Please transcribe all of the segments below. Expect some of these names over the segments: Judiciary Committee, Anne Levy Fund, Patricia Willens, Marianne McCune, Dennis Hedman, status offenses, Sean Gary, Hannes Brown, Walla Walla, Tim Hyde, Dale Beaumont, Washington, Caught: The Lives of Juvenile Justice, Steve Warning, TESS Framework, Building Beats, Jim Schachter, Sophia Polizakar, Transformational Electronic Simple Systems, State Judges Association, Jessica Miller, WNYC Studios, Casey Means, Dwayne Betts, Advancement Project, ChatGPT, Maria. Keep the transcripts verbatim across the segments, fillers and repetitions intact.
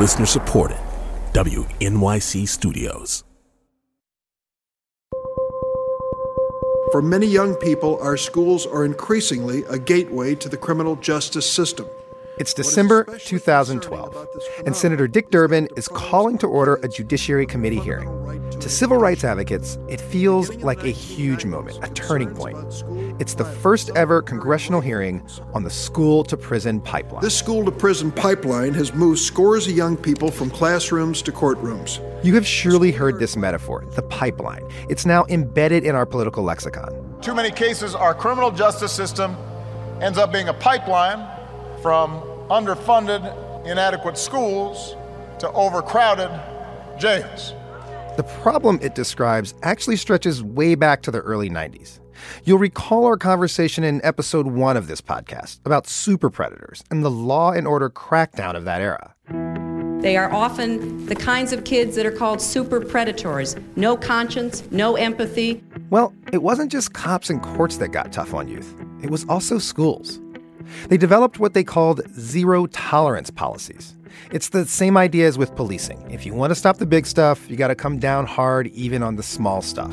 Listener supported, W N Y C Studios. For many young people, our schools are increasingly a gateway to the criminal justice system. It's December two thousand twelve, and Senator Dick Durbin is calling to order a Judiciary Committee hearing. To civil rights advocates, it feels like a huge moment, a turning point. It's the first ever congressional hearing on the school-to-prison pipeline. This school-to-prison pipeline has moved scores of young people from classrooms to courtrooms. You have surely heard this metaphor, the pipeline. It's now embedded in our political lexicon. Too many cases, our criminal justice system ends up being a pipeline from underfunded, inadequate schools to overcrowded jails. The problem it describes actually stretches way back to the early nineties. You'll recall our conversation in episode one of this podcast about super predators and the law and order crackdown of that era. They are often the kinds of kids that are called super predators. No conscience, no empathy. Well, it wasn't just cops and courts that got tough on youth. It was also schools. They developed what they called zero-tolerance policies. It's the same idea as with policing. If you want to stop the big stuff, you got to come down hard even on the small stuff.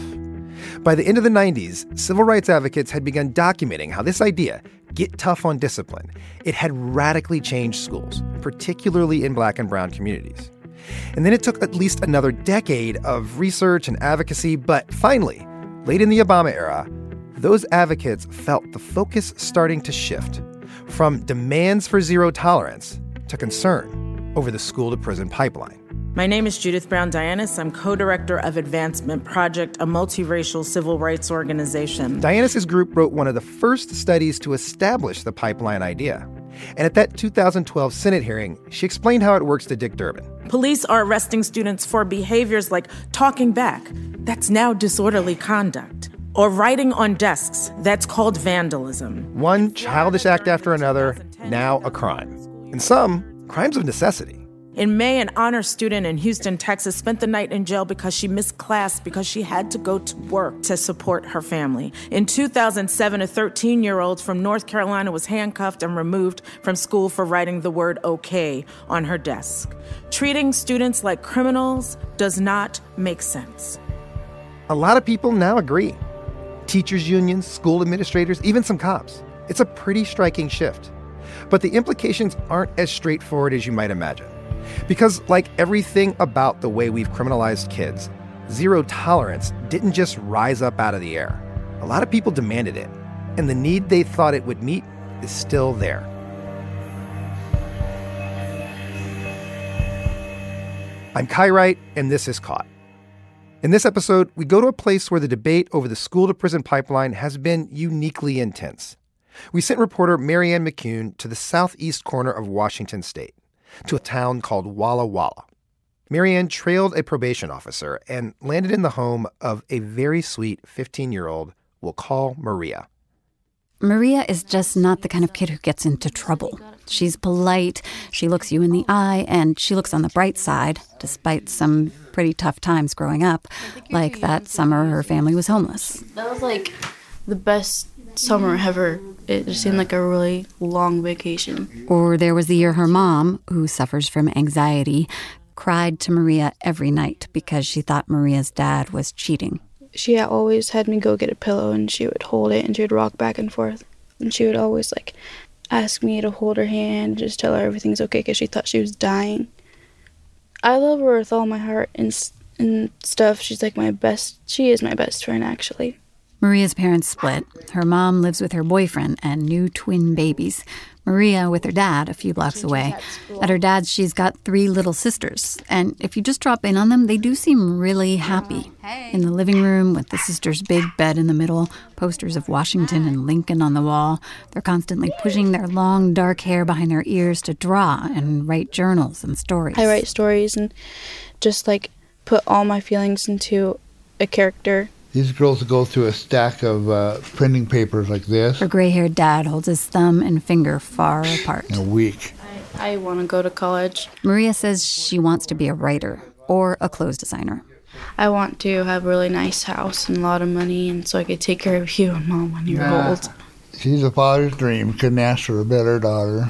By the end of the nineties, civil rights advocates had begun documenting how this idea, get tough on discipline, it had radically changed schools, particularly in black and brown communities. And then it took at least another decade of research and advocacy, but finally, late in the Obama era, those advocates felt the focus starting to shift from demands for zero tolerance to concern over the school-to-prison pipeline. My name is Judith Brown Dianis. I'm co-director of Advancement Project, a multiracial civil rights organization. Dianis' group wrote one of the first studies to establish the pipeline idea. And at that two thousand twelve Senate hearing, she explained how it works to Dick Durbin. Police are arresting students for behaviors like talking back. That's now disorderly conduct. Or writing on desks. That's called vandalism. One childish act after another, now a crime. And some, crimes of necessity. In May, an honor student in Houston, Texas, spent the night in jail because she missed class because she had to go to work to support her family. In two thousand seven, a thirteen-year-old from North Carolina was handcuffed and removed from school for writing the word okay on her desk. Treating students like criminals does not make sense. A lot of people now agree. Teachers unions, school administrators, even some cops. It's a pretty striking shift. But the implications aren't as straightforward as you might imagine. Because like everything about the way we've criminalized kids, zero tolerance didn't just rise up out of the air. A lot of people demanded it, and the need they thought it would meet is still there. I'm Kai Wright, and this is Caught. In this episode, we go to a place where the debate over the school-to-prison pipeline has been uniquely intense. We sent reporter Marianne McCune to the southeast corner of Washington State, to a town called Walla Walla. Marianne trailed a probation officer and landed in the home of a very sweet fifteen-year-old we'll call Maria. Maria is just not the kind of kid who gets into trouble. She's polite, she looks you in the eye, and she looks on the bright side, despite some pretty tough times growing up, like that summer her family was homeless. That was like the best summer ever. It just seemed like a really long vacation. Or there was the year her mom, who suffers from anxiety, cried to Maria every night because she thought Maria's dad was cheating. She always had me go get a pillow, and she would hold it, and she would rock back and forth. And she would always, like, ask me to hold her hand and just tell her everything's okay because she thought she was dying. I love her with all my heart and and stuff. She's like my best. She is my best friend, actually. Maria's parents split. Her mom lives with her boyfriend and new twin babies. Maria with her dad a few blocks away. At her dad's, she's got three little sisters. And if you just drop in on them, they do seem really happy. In the living room with the sisters' big bed in the middle, posters of Washington and Lincoln on the wall. They're constantly pushing their long, dark hair behind their ears to draw and write journals and stories. I write stories and just, like, put all my feelings into a character. These girls go through a stack of uh, printing papers like this. Her gray-haired dad holds his thumb and finger far apart. A week. I, I want to go to college. Maria says she wants to be a writer or a clothes designer. I want to have a really nice house and a lot of money, and so I could take care of you and mom when you're yeah. old. She's a father's dream. Couldn't ask for a better daughter.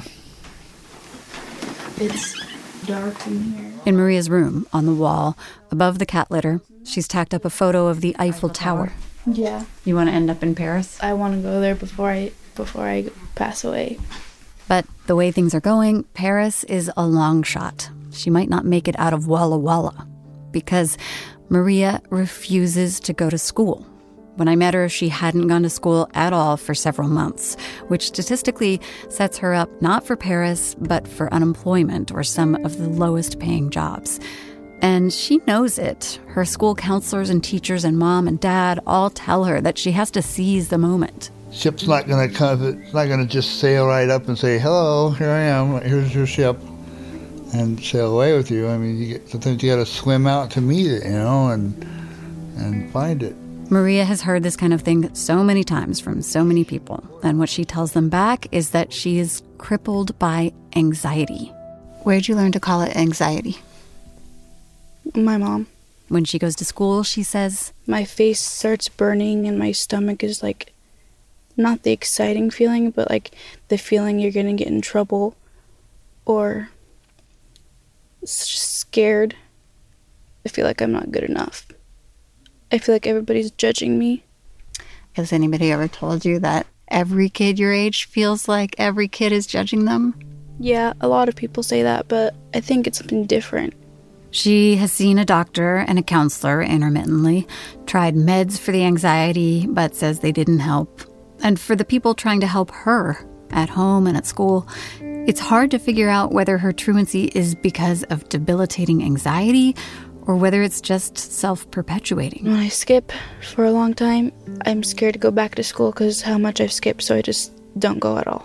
It's dark in here. In Maria's room, on the wall, above the cat litter, she's tacked up a photo of the Eiffel Tower. Yeah. You want to end up in Paris? I want to go there before I before I pass away. But the way things are going, Paris is a long shot. She might not make it out of Walla Walla because Maria refuses to go to school. When I met her, she hadn't gone to school at all for several months, which statistically sets her up not for Paris, but for unemployment or some of the lowest paying jobs. And she knows it. Her school counselors and teachers and mom and dad all tell her that she has to seize the moment. Ship's not going to come, it's not going to just sail right up and say, hello, here I am, here's your ship, and sail away with you. I mean, you get, sometimes you got to swim out to meet it, you know, and and find it. Maria has heard this kind of thing so many times from so many people, and what she tells them back is that she is crippled by anxiety. Where'd you learn to call it anxiety? My mom. When she goes to school, she says, my face starts burning and my stomach is like, not the exciting feeling, but like the feeling you're going to get in trouble or scared. I feel like I'm not good enough. I feel like everybody's judging me. Has anybody ever told you that every kid your age feels like every kid is judging them? Yeah, a lot of people say that, but I think it's something different. She has seen a doctor and a counselor intermittently, tried meds for the anxiety, but says they didn't help. And for the people trying to help her at home and at school, it's hard to figure out whether her truancy is because of debilitating anxiety or whether it's just self-perpetuating. When I skip for a long time, I'm scared to go back to school because how much I've skipped, so I just don't go at all.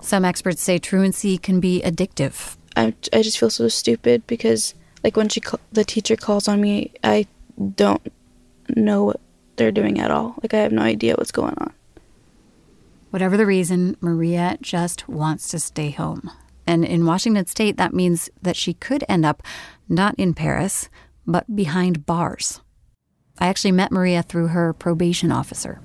Some experts say truancy can be addictive. I, I just feel so stupid because, like, when she the teacher calls on me, I don't know what they're doing at all. Like, I have no idea what's going on. Whatever the reason, Maria just wants to stay home. And in Washington State, that means that she could end up not in Paris, but behind bars. I actually met Maria through her probation officer.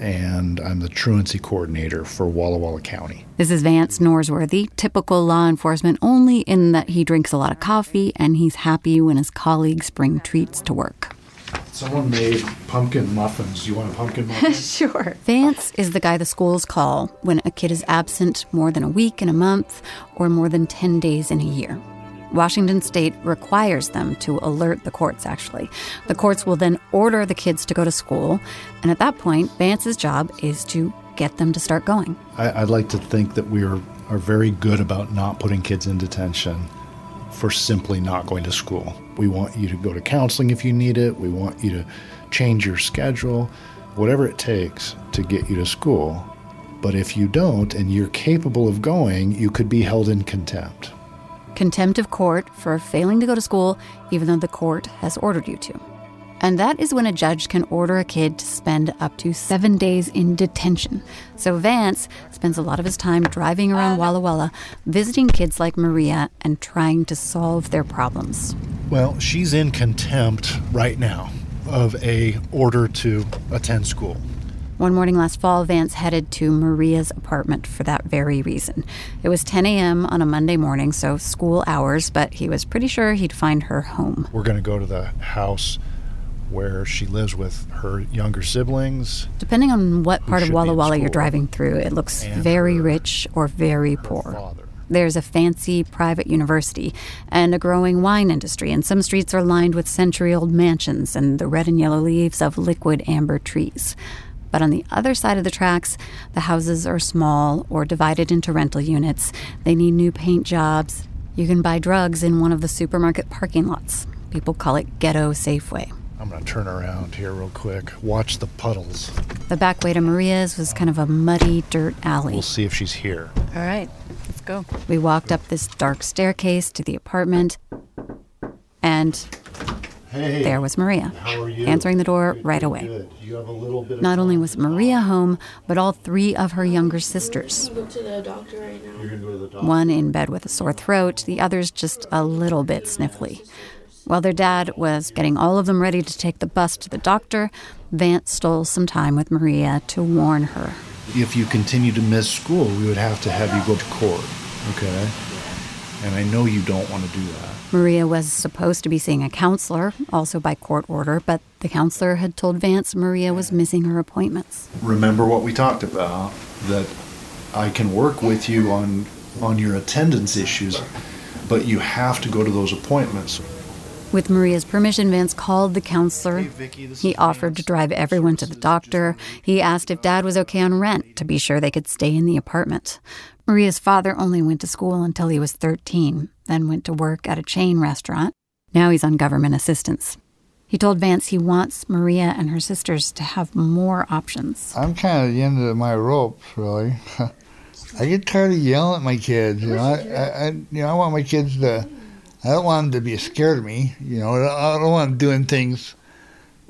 And I'm the truancy coordinator for Walla Walla County. This is Vance Norsworthy, typical law enforcement only in that he drinks a lot of coffee and he's happy when his colleagues bring treats to work. Someone made pumpkin muffins. You want a pumpkin muffin? Sure. Vance is the guy the schools call when a kid is absent more than a week in a month or more than ten days in a year. Washington State requires them to alert the courts, actually. The courts will then order the kids to go to school, and at that point, Vance's job is to get them to start going. I, I'd like to think that we are, are very good about not putting kids in detention for simply not going to school. We want you to go to counseling if you need it. We want you to change your schedule, whatever it takes to get you to school. But if you don't and you're capable of going, you could be held in contempt. Contempt of court for failing to go to school, even though the court has ordered you to. And that is when a judge can order a kid to spend up to seven days in detention. So Vance spends a lot of his time driving around Walla Walla, visiting kids like Maria and trying to solve their problems. Well, she's in contempt right now of a order to attend school. One morning last fall, Vance headed to Maria's apartment for that very reason. It was ten a.m. on a Monday morning, so school hours, but he was pretty sure he'd find her home. We're going to go to the house where she lives with her younger siblings. Depending on what part of Walla Walla you're driving through, it looks very rich or very poor. There's a fancy private university and a growing wine industry, and some streets are lined with century-old mansions and the red and yellow leaves of liquid amber trees. But on the other side of the tracks, the houses are small or divided into rental units. They need new paint jobs. You can buy drugs in one of the supermarket parking lots. People call it Ghetto Safeway. I'm going to turn around here real quick. Watch the puddles. The back way to Maria's was kind of a muddy dirt alley. We'll see if she's here. All right, let's go. We walked up this dark staircase to the apartment, and hey, there was Maria. How are you? Answering the door good, right away. Good. You have a little bit of Not only was Maria home, but all three of her younger sisters. Go to the doctor right now. You're gonna go to the doctor. One in bed with a sore throat, the other's just a little bit sniffly. While their dad was getting all of them ready to take the bus to the doctor, Vance stole some time with Maria to warn her. If you continue to miss school, we would have to have you go to court, okay? And I know you don't want to do that. Maria was supposed to be seeing a counselor, also by court order, but the counselor had told Vance Maria was missing her appointments. Remember what we talked about, that I can work with you on on your attendance issues, but you have to go to those appointments. With Maria's permission, Vance called the counselor. Hey, Vicky, he offered Vance. to drive everyone to the doctor. He asked if Dad was okay on rent to be sure they could stay in the apartment. Maria's father only went to school until he was thirteen, then went to work at a chain restaurant. Now he's on government assistance. He told Vance he wants Maria and her sisters to have more options. I'm kind of at the end of my rope, really. I get tired of yelling at my kids. You know, I, I, I, you know, I want my kids to... I don't want them to be scared of me, you know. I don't want them doing things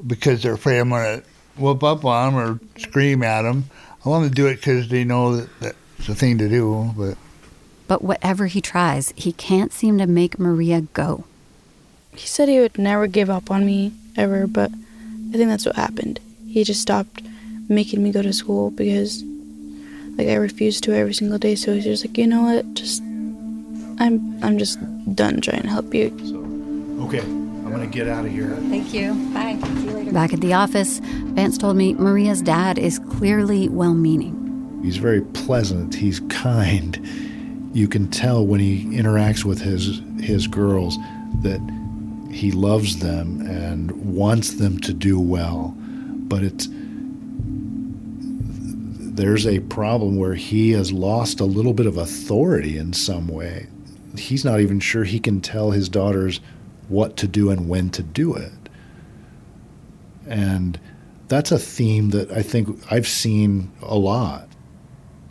because they're afraid I'm going to whoop up on them or scream at them. I want them to do it because they know that that's the thing to do. But but whatever he tries, he can't seem to make Maria go. He said he would never give up on me, ever, but I think that's what happened. He just stopped making me go to school because, like, I refused to every single day, so he's just like, you know what, just... I'm I'm just done trying to help you. So, okay, I'm going to get out of here. Thank you. Bye. See you later. Back at the office, Vance told me Maria's dad is clearly well-meaning. He's very pleasant. He's kind. You can tell when he interacts with his, his girls that he loves them and wants them to do well. But it's there's a problem where he has lost a little bit of authority in some way. He's not even sure he can tell his daughters what to do and when to do it. And that's a theme that I think I've seen a lot.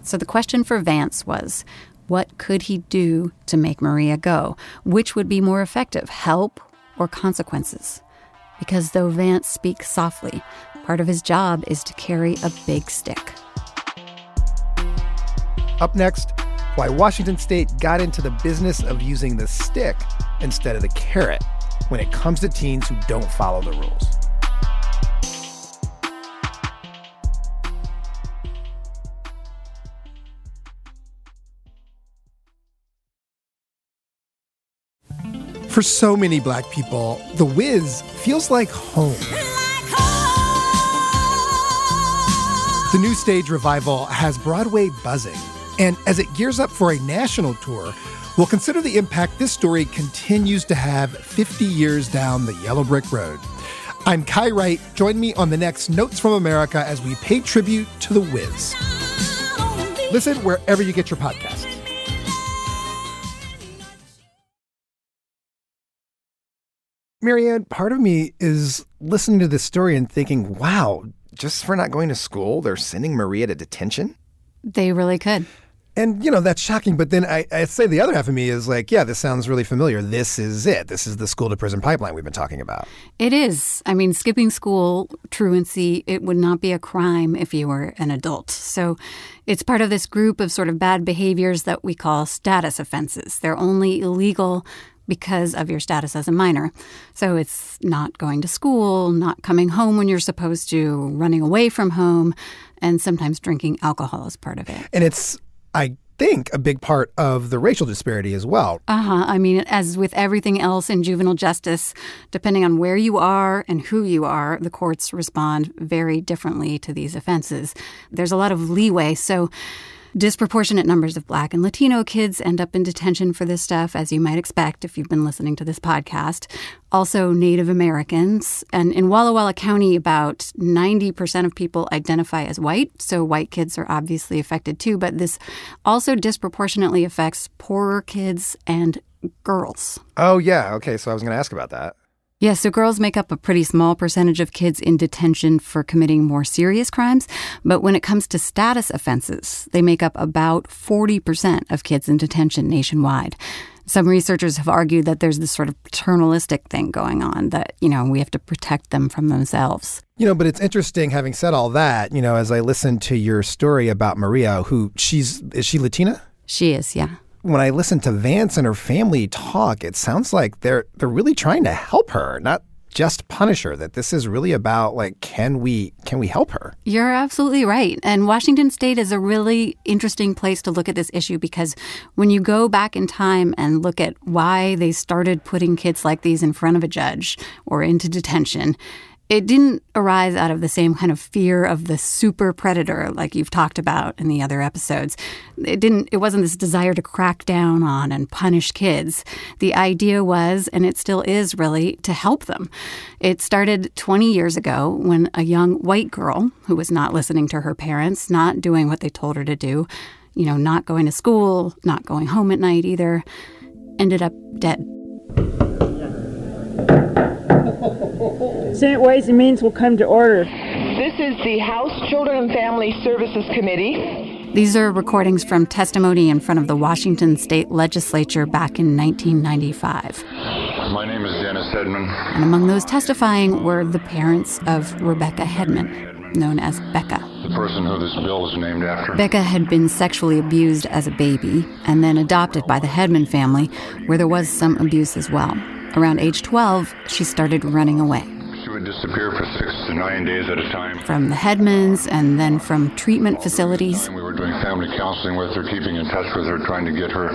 So the question for Vance was, what could he do to make Maria go? Which would be more effective, help or consequences? Because though Vance speaks softly, part of his job is to carry a big stick. Up next, why Washington State got into the business of using the stick instead of the carrot when it comes to teens who don't follow the rules. For so many Black people, The Wiz feels like home. The new stage revival has Broadway buzzing. And as it gears up for a national tour, we'll consider the impact this story continues to have fifty years down the yellow brick road. I'm Kai Wright. Join me on the next Notes from America as we pay tribute to The Wiz. Listen wherever you get your podcasts. Marianne, part of me is listening to this story and thinking, wow, just for not going to school, they're sending Maria to detention? They really could. And, you know, that's shocking. But then I, I say the other half of me is like, yeah, this sounds really familiar. This is it. This is the school-to-prison pipeline we've been talking about. It is. I mean, skipping school, truancy, it would not be a crime if you were an adult. So it's part of this group of sort of bad behaviors that we call status offenses. They're only illegal because of your status as a minor. So it's not going to school, not coming home when you're supposed to, running away from home, and sometimes drinking alcohol is part of it. And it's, I think, a big part of the racial disparity as well. Uh-huh. I mean, as with everything else in juvenile justice, depending on where you are and who you are, the courts respond very differently to these offenses. There's a lot of leeway, so disproportionate numbers of Black and Latino kids end up in detention for this stuff, as you might expect if you've been listening to this podcast. Also Native Americans. And in Walla Walla County, about ninety percent of people identify as white, so white kids are obviously affected too. But this also disproportionately affects poorer kids and girls. Oh, yeah. Okay, so I was going to ask about that. Yeah, so girls make up a pretty small percentage of kids in detention for committing more serious crimes. But when it comes to status offenses, they make up about forty percent of kids in detention nationwide. Some researchers have argued that there's this sort of paternalistic thing going on that, you know, we have to protect them from themselves. You know, but it's interesting, having said all that, you know, as I listened to your story about Maria, who she's, is she Latina? She is, yeah. When I listen to Vance and her family talk, it sounds like they're they're really trying to help her, not just punish her, that this is really about, like, can we can we help her? You're absolutely right. And Washington State is a really interesting place to look at this issue, because when you go back in time and look at why they started putting kids like these in front of a judge or into detention, it didn't arise out of the same kind of fear of the super predator like you've talked about in the other episodes. It didn't. It wasn't this desire to crack down on and punish kids. The idea was, and it still is really, to help them. It started twenty years ago when a young white girl who was not listening to her parents, not doing what they told her to do, you know, not going to school, not going home at night either, ended up dead. Senate Ways and Means will come to order. This is the House Children and Family Services Committee. These are recordings from testimony in front of the Washington State Legislature back in nineteen ninety-five. My name is Dennis Hedman. And among those testifying were the parents of Rebecca Hedman, known as Becca. The person who this bill is named after. Becca had been sexually abused as a baby and then adopted by the Hedman family, where there was some abuse as well. Around age twelve, she started running away. She would disappear for six to nine days at a time. From the Hedmans and then from treatment facilities. We were doing family counseling with her, keeping in touch with her, trying to get her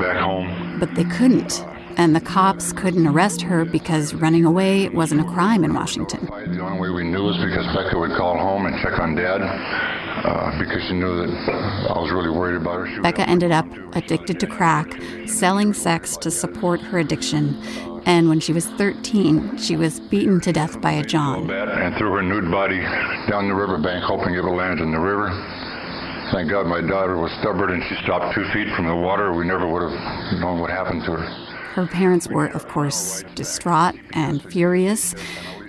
back home. But they couldn't. And the cops couldn't arrest her because running away wasn't a crime in Washington. The only way we knew was because Becca would call home and check on Dad, uh, because she knew that I was really worried about her. She Becca ended up addicted to crack, selling sex to support her addiction. And when she was thirteen, she was beaten to death by a john. And threw her nude body down the riverbank, hoping it would land in the river. Thank God my daughter was stubborn and she stopped two feet from the water. We never would have known what happened to her. Her parents were, of course, distraught and furious.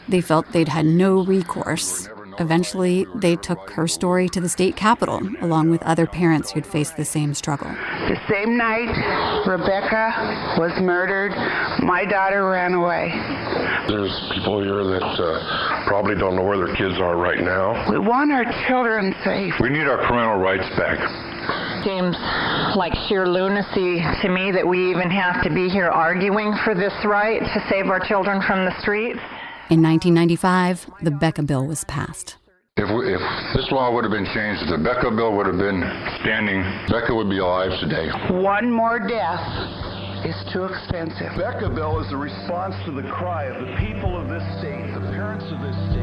They felt they'd had no recourse. Eventually, they took her story to the state capitol, along with other parents who'd faced the same struggle. The same night Rebecca was murdered, my daughter ran away. There's people here that uh, probably don't know where their kids are right now. We want our children safe. We need our parental rights back. Seems like sheer lunacy to me that we even have to be here arguing for this right to save our children from the streets. In nineteen ninety-five, the Becca Bill was passed. If, we, if this law would have been changed, if the Becca Bill would have been standing, Becca would be alive today. One more death is too expensive. Becca Bill is a response to the cry of the people of this state, the parents of this state.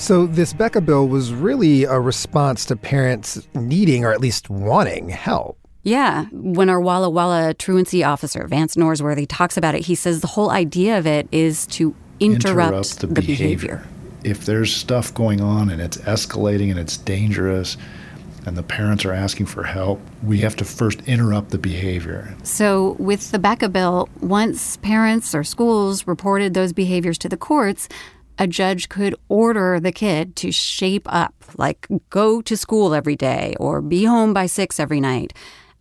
So this Becca Bill was really a response to parents needing, or at least wanting, help. Yeah. When our Walla Walla truancy officer, Vance Norsworthy, talks about it, he says the whole idea of it is to interrupt, interrupt the, the behavior. behavior. If there's stuff going on and it's escalating and it's dangerous and the parents are asking for help, we have to first interrupt the behavior. So with the Becca Bill, once parents or schools reported those behaviors to the courts, a judge could order the kid to shape up, like go to school every day or be home by six every night.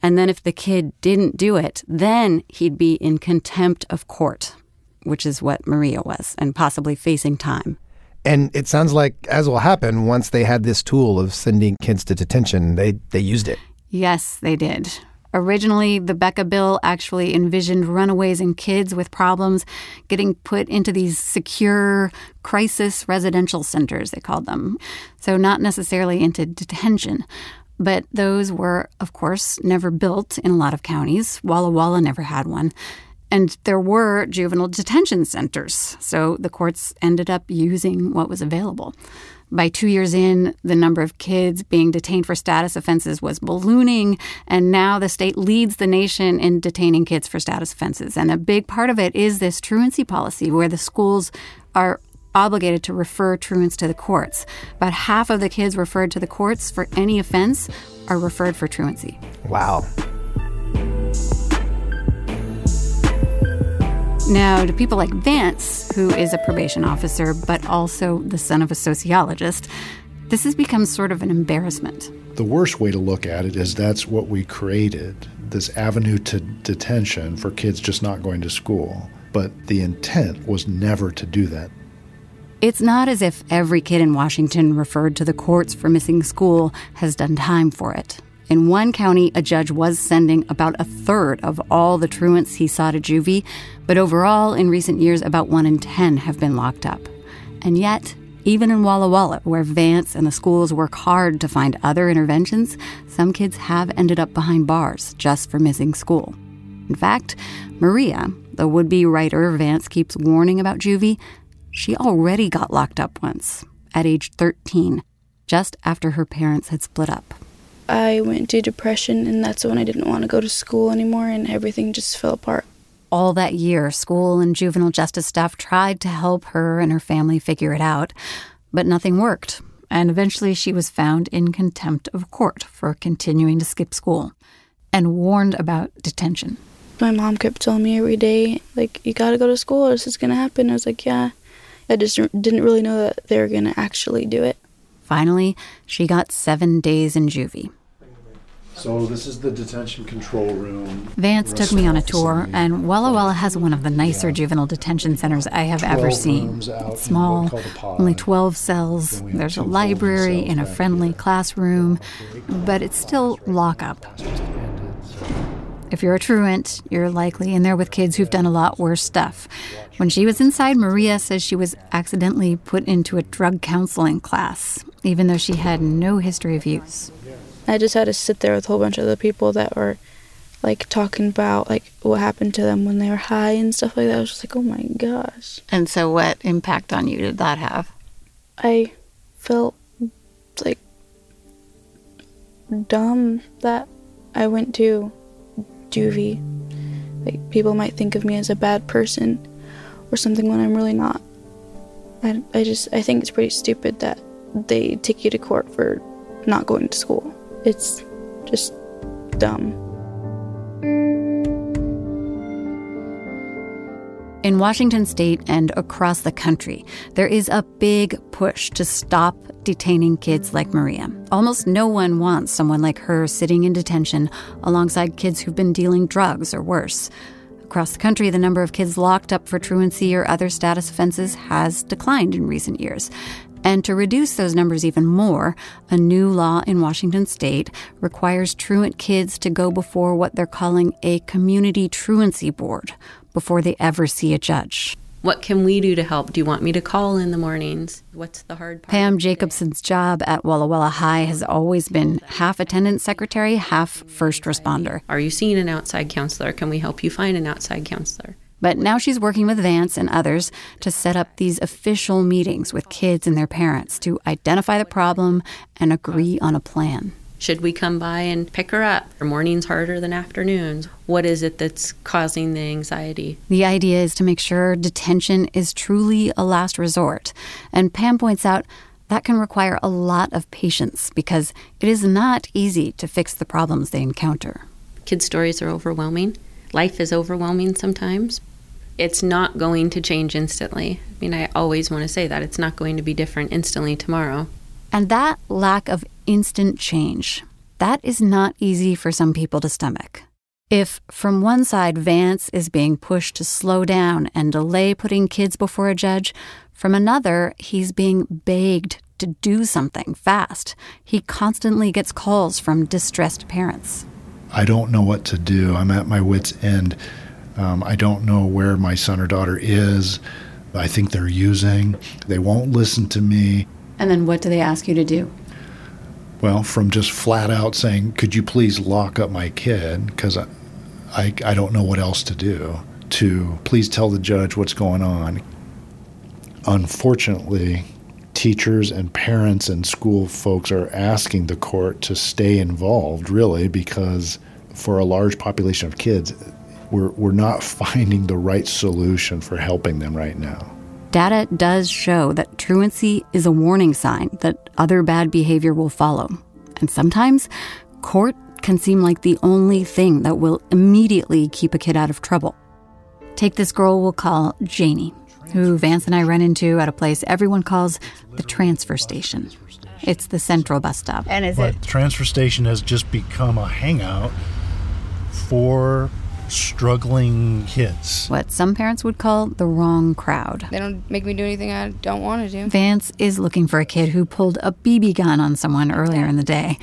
And then if the kid didn't do it, then he'd be in contempt of court, which is what Maria was, and possibly facing time. And it sounds like, as will happen, once they had this tool of sending kids to detention, they, they used it. Yes, they did. Originally, the Becca Bill actually envisioned runaways and kids with problems getting put into these secure crisis residential centers, they called them. So not necessarily into detention. But those were, of course, never built in a lot of counties. Walla Walla never had one. And there were juvenile detention centers. So the courts ended up using what was available. By two years in, the number of kids being detained for status offenses was ballooning, and now the state leads the nation in detaining kids for status offenses. And a big part of it is this truancy policy, where the schools are obligated to refer truants to the courts. About half of the kids referred to the courts for any offense are referred for truancy. Wow. Now, to people like Vance, who is a probation officer, but also the son of a sociologist, this has become sort of an embarrassment. The worst way to look at it is that's what we created, this avenue to detention for kids just not going to school. But the intent was never to do that. It's not as if every kid in Washington referred to the courts for missing school has done time for it. In one county, a judge was sending about a third of all the truants he saw to juvie, but overall, in recent years, about one in ten have been locked up. And yet, even in Walla Walla, where Vance and the schools work hard to find other interventions, some kids have ended up behind bars just for missing school. In fact, Maria, the would-be writer Vance keeps warning about juvie, she already got locked up once, at age thirteen, just after her parents had split up. I went to depression, and that's when I didn't want to go to school anymore, and everything just fell apart. All that year, school and juvenile justice staff tried to help her and her family figure it out, but nothing worked, and eventually she was found in contempt of court for continuing to skip school and warned about detention. My mom kept telling me every day, like, you gotta go to school, or this is gonna happen. I was like, yeah. I just didn't really know that they were gonna actually do it. Finally, she got seven days in juvie. So this is the detention control room. Vance took me on a tour, and Walla Walla has one of the nicer yeah. juvenile detention centers I have ever seen. It's small, only twelve cells. There's a library and a friendly classroom, but it's still lockup. If you're a truant, you're likely in there with kids who've done a lot worse stuff. When she was inside, Maria says she was accidentally put into a drug counseling class, even though she had no history of use. I just had to sit there with a whole bunch of other people that were, like, talking about, like, what happened to them when they were high and stuff like that. I was just like, oh, my gosh. And so what impact on you did that have? I felt, like, dumb that I went to juvie. Like, people might think of me as a bad person or something when I'm really not. I, I just, I think it's pretty stupid that they take you to court for not going to school. It's just dumb. In Washington state and across the country, there is a big push to stop detaining kids like Maria. Almost no one wants someone like her sitting in detention alongside kids who've been dealing drugs or worse. Across the country, the number of kids locked up for truancy or other status offenses has declined in recent years. And to reduce those numbers even more, a new law in Washington state requires truant kids to go before what they're calling a community truancy board before they ever see a judge. What can we do to help? Do you want me to call in the mornings? What's the hard part? Pam Jacobson's job at Walla Walla High has always been half attendance secretary, half first responder. Are you seeing an outside counselor? Can we help you find an outside counselor? But now she's working with Vance and others to set up these official meetings with kids and their parents to identify the problem and agree on a plan. Should we come by and pick her up? Are mornings harder than afternoons? What is it that's causing the anxiety? The idea is to make sure detention is truly a last resort. And Pam points out that can require a lot of patience because it is not easy to fix the problems they encounter. Kids' stories are overwhelming. Life is overwhelming sometimes. It's not going to change instantly. I mean, I always want to say that. It's not going to be different instantly tomorrow. And that lack of instant change, that is not easy for some people to stomach. If, from one side, Vance is being pushed to slow down and delay putting kids before a judge, from another, he's being begged to do something fast. He constantly gets calls from distressed parents. I don't know what to do. I'm at my wit's end. Um, I don't know where my son or daughter is. I think they're using. They won't listen to me. And then what do they ask you to do? Well, from just flat out saying, could you please lock up my kid because I, I, I don't know what else to do, to please tell the judge what's going on. Unfortunately, teachers and parents and school folks are asking the court to stay involved, really, because for a large population of kids, we're we're not finding the right solution for helping them right now. Data does show that truancy is a warning sign that other bad behavior will follow. And sometimes court can seem like the only thing that will immediately keep a kid out of trouble. Take this girl we'll call Janie, who Vance and I run into at a place everyone calls the transfer station. It's the central bus stop. And is but it? The transfer station has just become a hangout for struggling kids. What some parents would call the wrong crowd. They don't make me do anything I don't want to do. Vance is looking for a kid who pulled a B B gun on someone earlier in the day.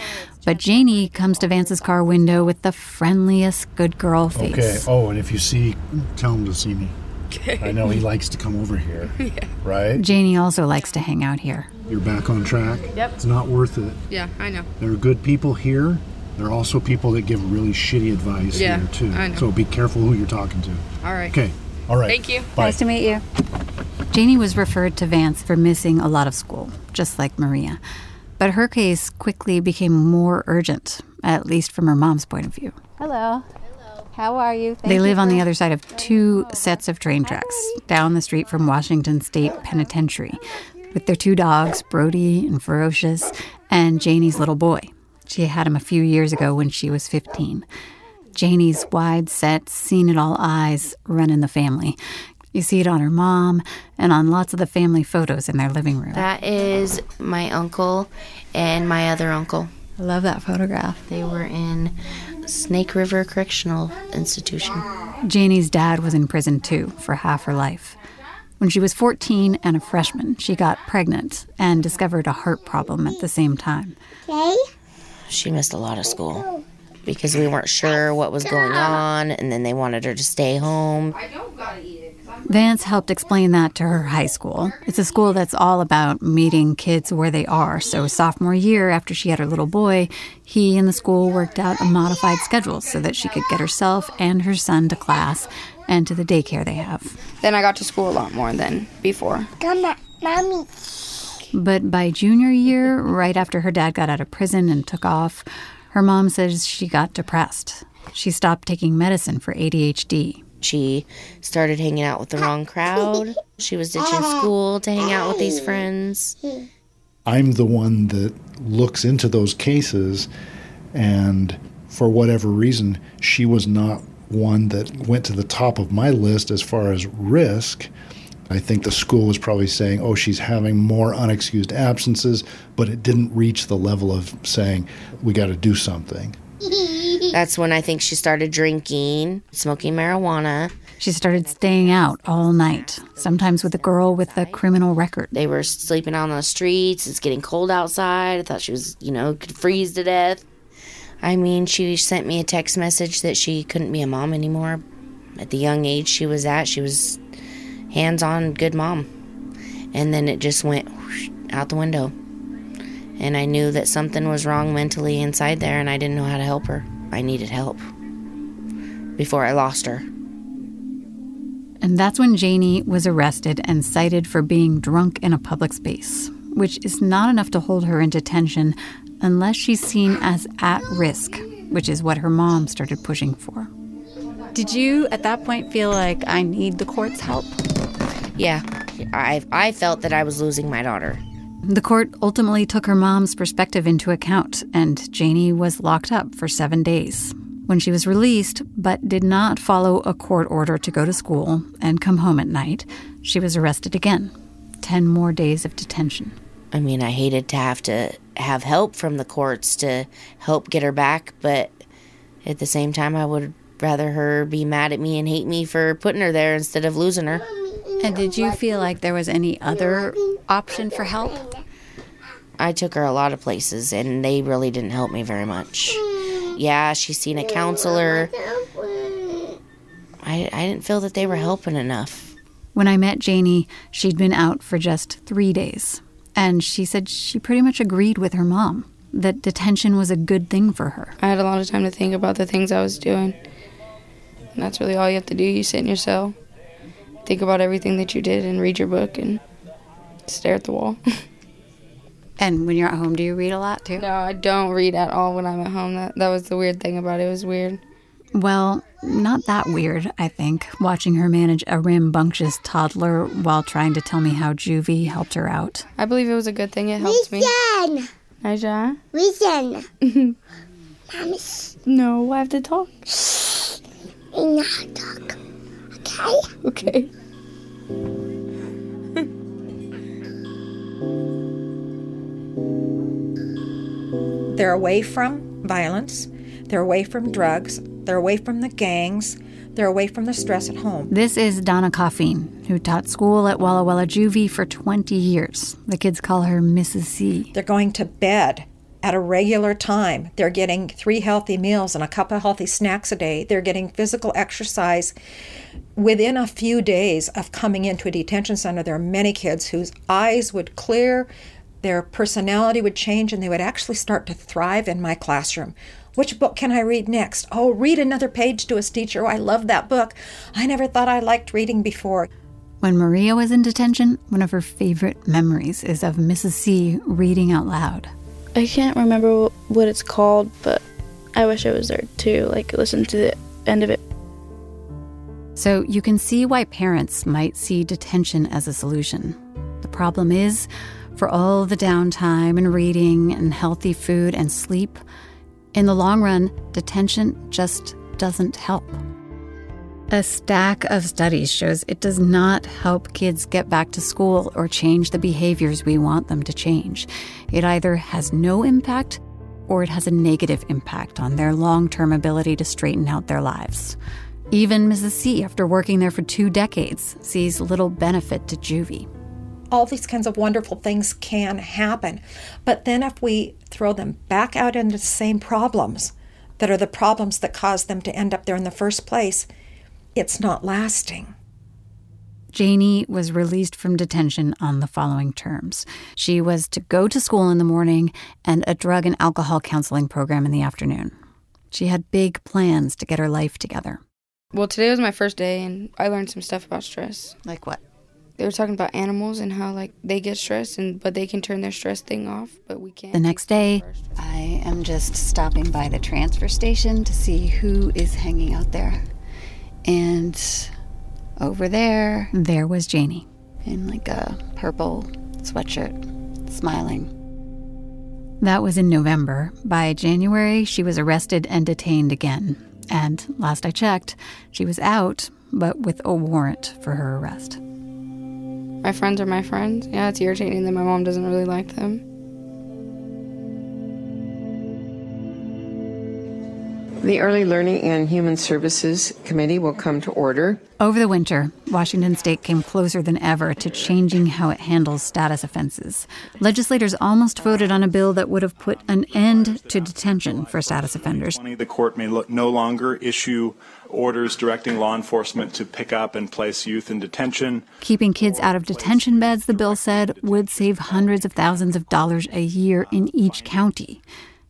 But Janie comes to Vance's car window with the friendliest good girl face. Okay, oh, and if you see, tell him to see me. Okay. I know he likes to come over here, yeah. Right? Janie also likes to hang out here. You're back on track. Yep. It's not worth it. Yeah, I know. There are good people here. There are also people that give really shitty advice yeah, here, too. I know. So be careful who you're talking to. All right. Okay. All right. Thank you. Bye. Nice to meet you. Janie was referred to Vance for missing a lot of school, just like Maria. But her case quickly became more urgent, at least from her mom's point of view. Hello. Hello. How are you? Thank they live you on the other side of two sets of train tracks, down the street from Washington State Penitentiary, with their two dogs, Brody and Ferocious, and Janie's little boy. She had him a few years ago when she was fifteen. Janie's wide-set, seen-it-all eyes run in the family. You see it on her mom and on lots of the family photos in their living room. That is my uncle and my other uncle. I love that photograph. They were in Snake River Correctional Institution. Janie's dad was in prison, too, for half her life. When she was fourteen and a freshman, she got pregnant and discovered a heart problem at the same time. Okay. She missed a lot of school because we weren't sure what was going on, and then they wanted her to stay home. Vance helped explain that to her high school. It's a school that's all about meeting kids where they are. So sophomore year, after she had her little boy, he and the school worked out a modified schedule so that she could get herself and her son to class and to the daycare they have. Then I got to school a lot more than before. Come on, Mommy. But by junior year, right after her dad got out of prison and took off, her mom says she got depressed. She stopped taking medicine for A D H D. She started hanging out with the wrong crowd. She was ditching school to hang out with these friends. I'm the one that looks into those cases, and for whatever reason, she was not one that went to the top of my list as far as risk. I think the school was probably saying, oh, she's having more unexcused absences, but it didn't reach the level of saying, we got to do something. That's when I think she started drinking, smoking marijuana. She started staying out all night, sometimes with a girl with a criminal record. They were sleeping out on the streets. It's getting cold outside. I thought she was, you know, could freeze to death. I mean, she sent me a text message that she couldn't be a mom anymore. At the young age she was at, she was hands-on good mom. And then it just went whoosh, out the window. And I knew that something was wrong mentally inside there, and I didn't know how to help her. I needed help before I lost her. And that's when Janie was arrested and cited for being drunk in a public space, which is not enough to hold her in detention unless she's seen as at risk, which is what her mom started pushing for. Did you, at that point, feel like I need the court's help? Yeah, I I felt that I was losing my daughter. The court ultimately took her mom's perspective into account, and Janie was locked up for seven days. When she was released, but did not follow a court order to go to school and come home at night, she was arrested again. Ten more days of detention. I mean, I hated to have to have help from the courts to help get her back, but at the same time, I would rather her be mad at me and hate me for putting her there instead of losing her. And did you feel like there was any other option for help? I took her a lot of places, and they really didn't help me very much. Yeah, she's seen a counselor. I, I didn't feel that they were helping enough. When I met Janie, she'd been out for just three days, and she said she pretty much agreed with her mom that detention was a good thing for her. I had a lot of time to think about the things I was doing. And that's really all you have to do. You sit in your cell, think about everything that you did, and read your book and stare at the wall. And when you're at home, do you read a lot, too? No, I don't read at all when I'm at home. That, that was the weird thing about it. It was weird. Well, not that weird, I think, watching her manage a rambunctious toddler while trying to tell me how juvie helped her out. I believe it was a good thing. It helped me. Listen! Aja? Listen! Mommy. No, I have to talk. And not talk. Okay? Okay. They're away from violence. They're away from drugs. They're away from the gangs. They're away from the stress at home. This is Donna Coffeen, who taught school at Walla Walla Juvie for twenty years. The kids call her Missus C. They're going to bed at a regular time. They're getting three healthy meals and a cup of healthy snacks a day. They're getting physical exercise. Within a few days of coming into a detention center, there are many kids whose eyes would clear, their personality would change, and they would actually start to thrive in my classroom. Which book can I read next? Oh, read another page to us, teacher. Oh, I love that book. I never thought I liked reading before. When Maria was in detention, one of her favorite memories is of Missus C reading out loud. I can't remember what it's called, but I wish I was there to, like, listen to the end of it. So you can see why parents might see detention as a solution. The problem is, for all the downtime and reading and healthy food and sleep, in the long run, detention just doesn't help. A stack of studies shows it does not help kids get back to school or change the behaviors we want them to change. It either has no impact or it has a negative impact on their long-term ability to straighten out their lives. Even Missus C, after working there for two decades, sees little benefit to juvie. All these kinds of wonderful things can happen, but then if we throw them back out into the same problems that are the problems that caused them to end up there in the first place, it's not lasting. Janie was released from detention on the following terms. She was to go to school in the morning and a drug and alcohol counseling program in the afternoon. She had big plans to get her life together. Well, today was my first day, and I learned some stuff about stress. Like what? They were talking about animals and how, like, they get stressed, and but they can turn their stress thing off, but we can't. The next day, I am just stopping by the transfer station to see who is hanging out there. And over there, there was Janie in like a purple sweatshirt, smiling. That was in November. By January, she was arrested and detained again. And last I checked, she was out, but with a warrant for her arrest. My friends are my friends. Yeah, it's irritating that my mom doesn't really like them. The Early Learning and Human Services Committee will come to order. Over the winter, Washington State came closer than ever to changing how it handles status offenses. Legislators almost voted on a bill that would have put an end to detention for status offenders. The court may no longer issue orders directing law enforcement to pick up and place youth in detention. Keeping kids out of detention beds, the bill said, would save hundreds of thousands of dollars a year in each county.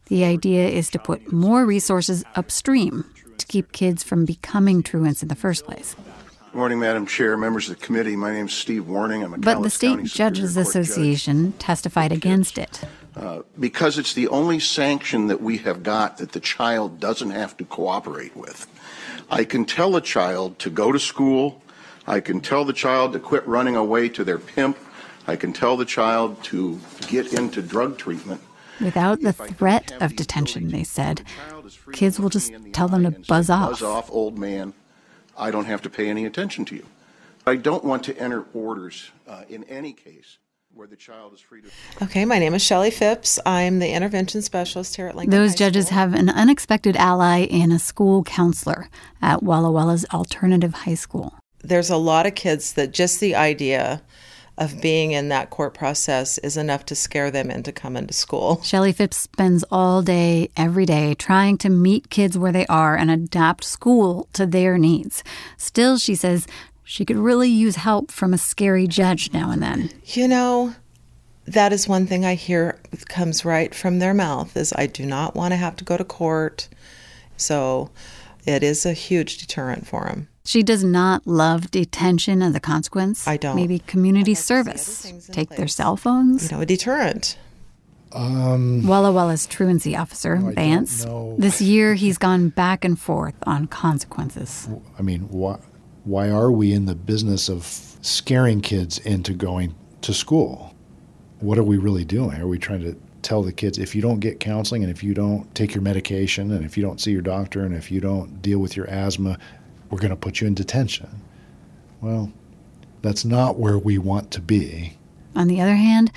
The idea is to put more resources upstream to keep kids from becoming truants in the first place. Good morning, Madam Chair, members of the committee. My name is Steve Warning. I'm a But the State Judges Association testified against it. Uh, because it's the only sanction that we have got that the child doesn't have to cooperate with. I can tell a child to go to school. I can tell the child to quit running away to their pimp. I can tell the child to get into drug treatment. Without the threat of detention, they said, kids will just tell them to buzz off. Buzz off, old man. I don't have to pay any attention to you. I don't want to enter orders uh, in any case where the child is free to... Okay, my name is Shelley Phipps. I'm the intervention specialist here at Lincoln High School. Those judges have an unexpected ally in a school counselor at Walla Walla's alternative high school. There's a lot of kids that just the idea of being in that court process is enough to scare them into coming to school. Shelley Phipps spends all day, every day, trying to meet kids where they are and adapt school to their needs. Still, she says, she could really use help from a scary judge now and then. You know, that is one thing I hear comes right from their mouth is, I do not want to have to go to court. So it is a huge deterrent for them. She does not love detention as a consequence. I don't. Maybe community service. Take place. Their cell phones. You know, a deterrent. Um, Walla Walla's truancy officer, no, Vance. This year, he's gone back and forth on consequences. I mean, why, why are we in the business of scaring kids into going to school? What are we really doing? Are we trying to tell the kids, if you don't get counseling and if you don't take your medication and if you don't see your doctor and if you don't deal with your asthma, we're going to put you in detention? Well, that's not where we want to be. On the other hand,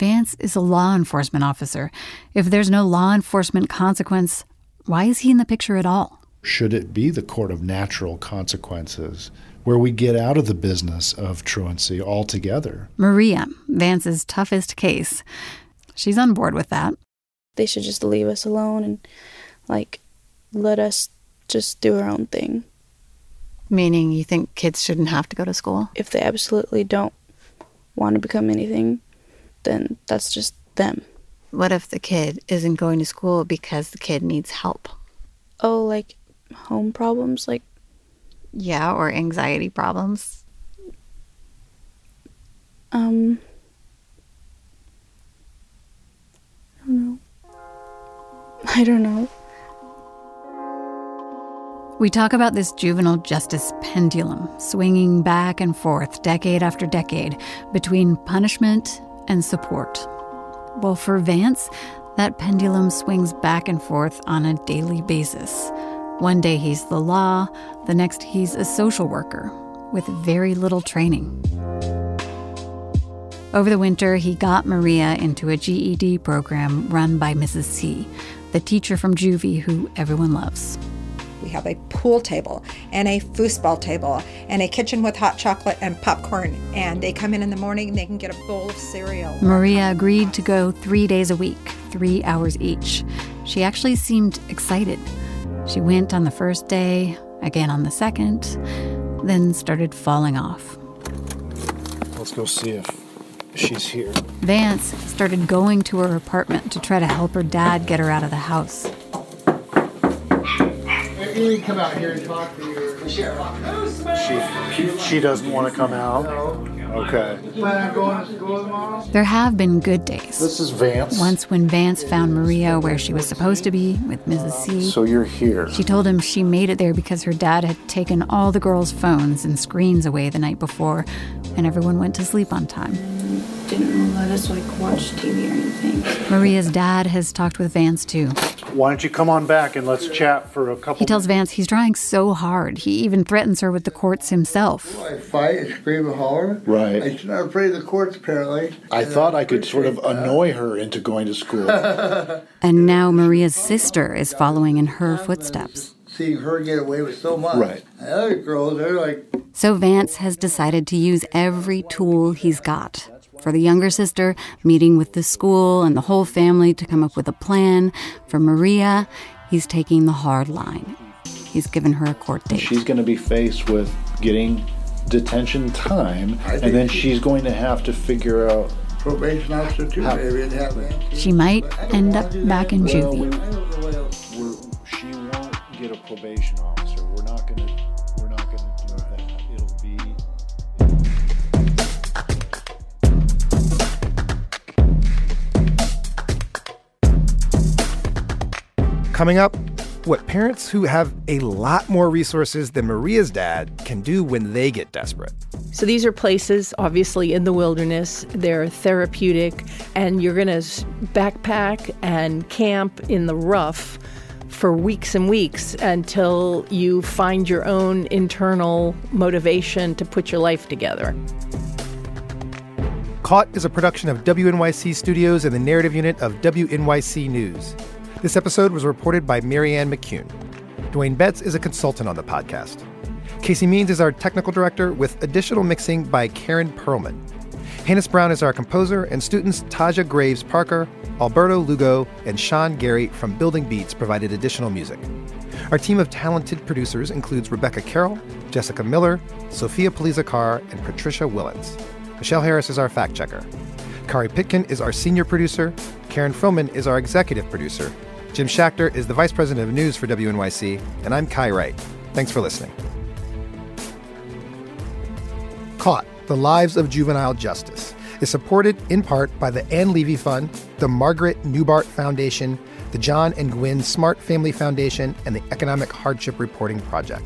Vance is a law enforcement officer. If there's no law enforcement consequence, why is he in the picture at all? Should it be the court of natural consequences, where we get out of the business of truancy altogether? Maria, Vance's toughest case, she's on board with that. They should just leave us alone and, like, let us just do our own thing. Meaning you think kids shouldn't have to go to school? If they absolutely don't want to become anything, then that's just them. What if the kid isn't going to school because the kid needs help? Oh, like home problems? Like, yeah, or anxiety problems? Um, I don't know. I don't know. We talk about this juvenile justice pendulum swinging back and forth decade after decade between punishment and support. Well, for Vance, that pendulum swings back and forth on a daily basis. One day he's the law, the next he's a social worker with very little training. Over the winter, he got Maria into a G E D program run by Missus C, the teacher from Juvie who everyone loves. We have a pool table and a foosball table and a kitchen with hot chocolate and popcorn. And they come in in the morning and they can get a bowl of cereal. Maria agreed to go three days a week, three hours each. She actually seemed excited. She went on the first day, again on the second, then started falling off. Let's go see if she's here. Vance started going to her apartment to try to help her dad get her out of the house. You can come out here and talk to your... She, she doesn't want to come out? Okay. Plan on going to school tomorrow? There have been good days. This is Vance. Once when Vance found Maria where she was supposed to be, with Missus C. So you're here. She told him she made it there because her dad had taken all the girls' phones and screens away the night before, and everyone went to sleep on time. Didn't let us, like, watch T V or anything. Maria's dad has talked with Vance, too. Why don't you come on back and let's chat for a couple... He tells Vance he's trying so hard. He even threatens her with the courts himself. I fight and scream and holler. Right. I'm not afraid of the courts, apparently. I and thought I, I could sort of that. annoy her into going to school. And now Maria's sister is following in her footsteps. Seeing her get away with so much. Right. And the other girls, they're like... So Vance has decided to use every tool he's got. For the younger sister, meeting with the school and the whole family to come up with a plan. For Maria, he's taking the hard line. He's given her a court date. She's going to be faced with getting detention time, and then she's going to have to figure out... Probation officer, too, baby. It happened. She might end up back in juvie. She won't get a probation officer. We're not going to... Coming up, what parents who have a lot more resources than Maria's dad can do when they get desperate. So these are places, obviously, in the wilderness. They're therapeutic, and you're going to backpack and camp in the rough for weeks and weeks until you find your own internal motivation to put your life together. Caught is a production of W N Y C Studios and the Narrative Unit of W N Y C News. This episode was reported by Marianne McCune. Dwayne Betts is a consultant on the podcast. Casey Means is our technical director, with additional mixing by Karen Perlman. Hannes Brown is our composer, and students Taja Graves Parker, Alberto Lugo, and Sean Gary from Building Beats provided additional music. Our team of talented producers includes Rebecca Carroll, Jessica Miller, Sophia Polizakar, and Patricia Willens. Michelle Harris is our fact checker. Kari Pitkin is our senior producer. Karen Froman is our executive producer. Jim Schachter is the Vice President of News for W N Y C, and I'm Kai Wright. Thanks for listening. Caught: The Lives of Juvenile Justice is supported in part by the Ann Levy Fund, the Margaret Newbart Foundation, the John and Gwen Smart Family Foundation, and the Economic Hardship Reporting Project.